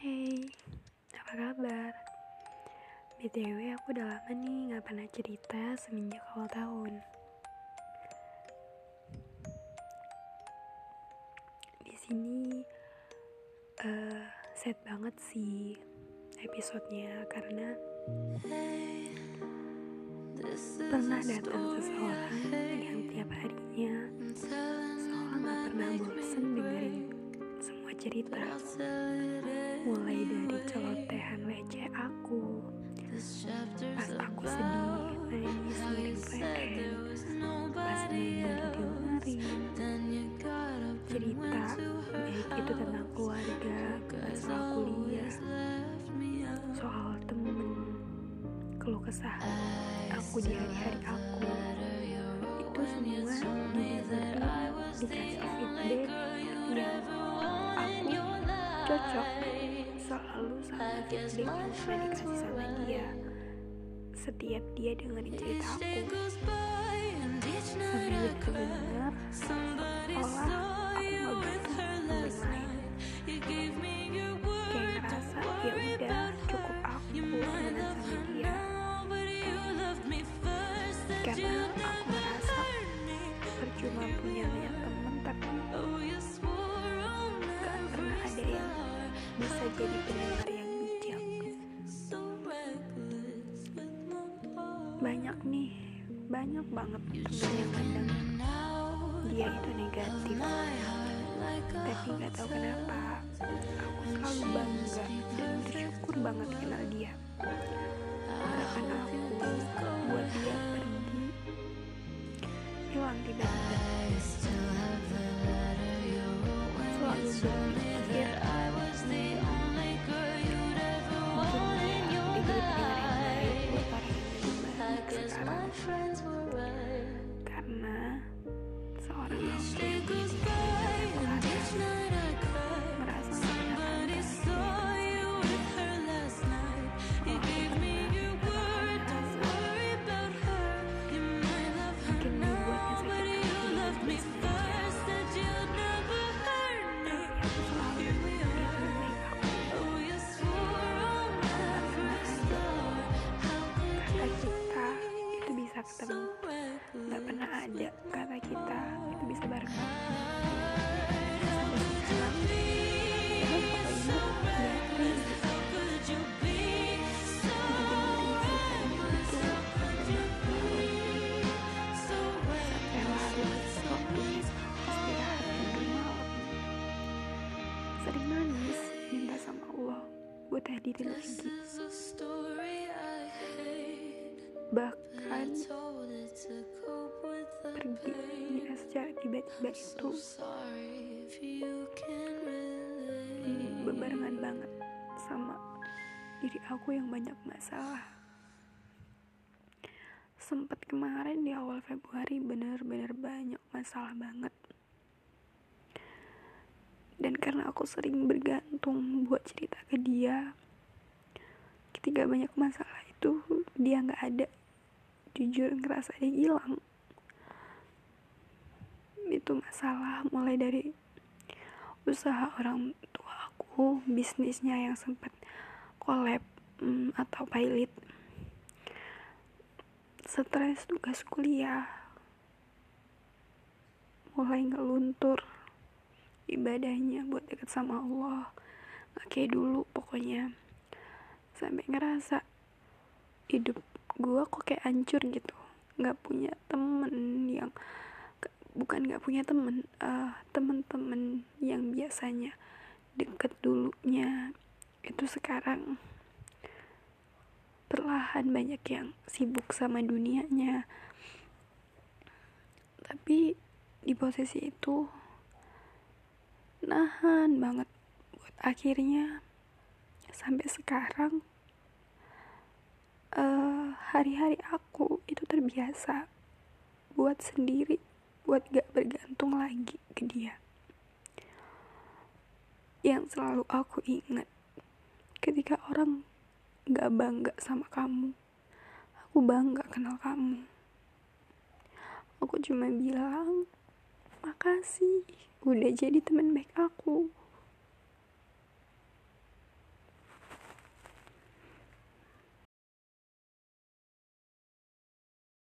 Hey, apa kabar? BTW aku udah lama nih gak pernah cerita semenjak awal tahun. Di sini sad banget sih episodenya, karena pernah datang seseorang yang tiap harinya seolah gak pernah bosen dengerin semua cerita, mulai dari celotehan receh aku pas aku sedih, nangis ngirim PN, pas ngirim dengerin cerita baik itu tentang keluarga, masalah kuliah, soal temen, keluh kesah aku di hari-hari aku, itu semua dikasih feedback yang aku cocok selalu sama feedback yang pernah dikasih sama dia setiap dia dengerin cerita aku, sampai dia kebenar seolah aku gak bisa ngomongin lain, kayak ngerasa ya udah cukup aku temenan sama dia, karena aku ngerasa percuma punya banyak temen tapi gak pernah ada yang bisa jadi pendengar yang bijak. Banyak banget teman yang kadang dia itu negatif, tapi gak tahu kenapa aku selalu bangga dan bersyukur banget kenal dia, karena aku buat dia pergi hilang tiba-tiba selalu berpikir karena seorang laki yang merasa mungkin membuatnya sakit hati, tapi selalu ketemu. Gak pernah ada kata kita itu bisa bareng. Sering nangis, minta sama Allah buat hadirin lagi. Bahkan pergi ya, secara tiba-tiba itu bebarengan banget sama diri aku yang banyak masalah. Sempet kemarin di awal Februari benar-benar banyak masalah banget, dan karena aku sering bergantung buat cerita ke dia, ketika banyak masalah itu dia gak ada, jujur ngerasa dia hilang. Itu masalah mulai dari usaha orang tua aku, bisnisnya yang sempat collab atau pilot, stres tugas kuliah, mulai ngeluntur ibadahnya buat deket sama Allah kayak dulu, pokoknya sampai ngerasa hidup gue kok kayak hancur gitu, nggak punya temen yang bukan nggak punya temen, temen-temen yang biasanya deket dulunya itu sekarang perlahan banyak yang sibuk sama dunianya. Tapi di posisi itu nahan banget buat akhirnya sampai sekarang hari-hari aku itu terbiasa buat sendiri, buat gak bergantung lagi ke dia. Yang selalu aku ingat, ketika orang gak bangga sama kamu, aku bangga kenal kamu. Aku cuma bilang, makasih udah jadi teman baik aku.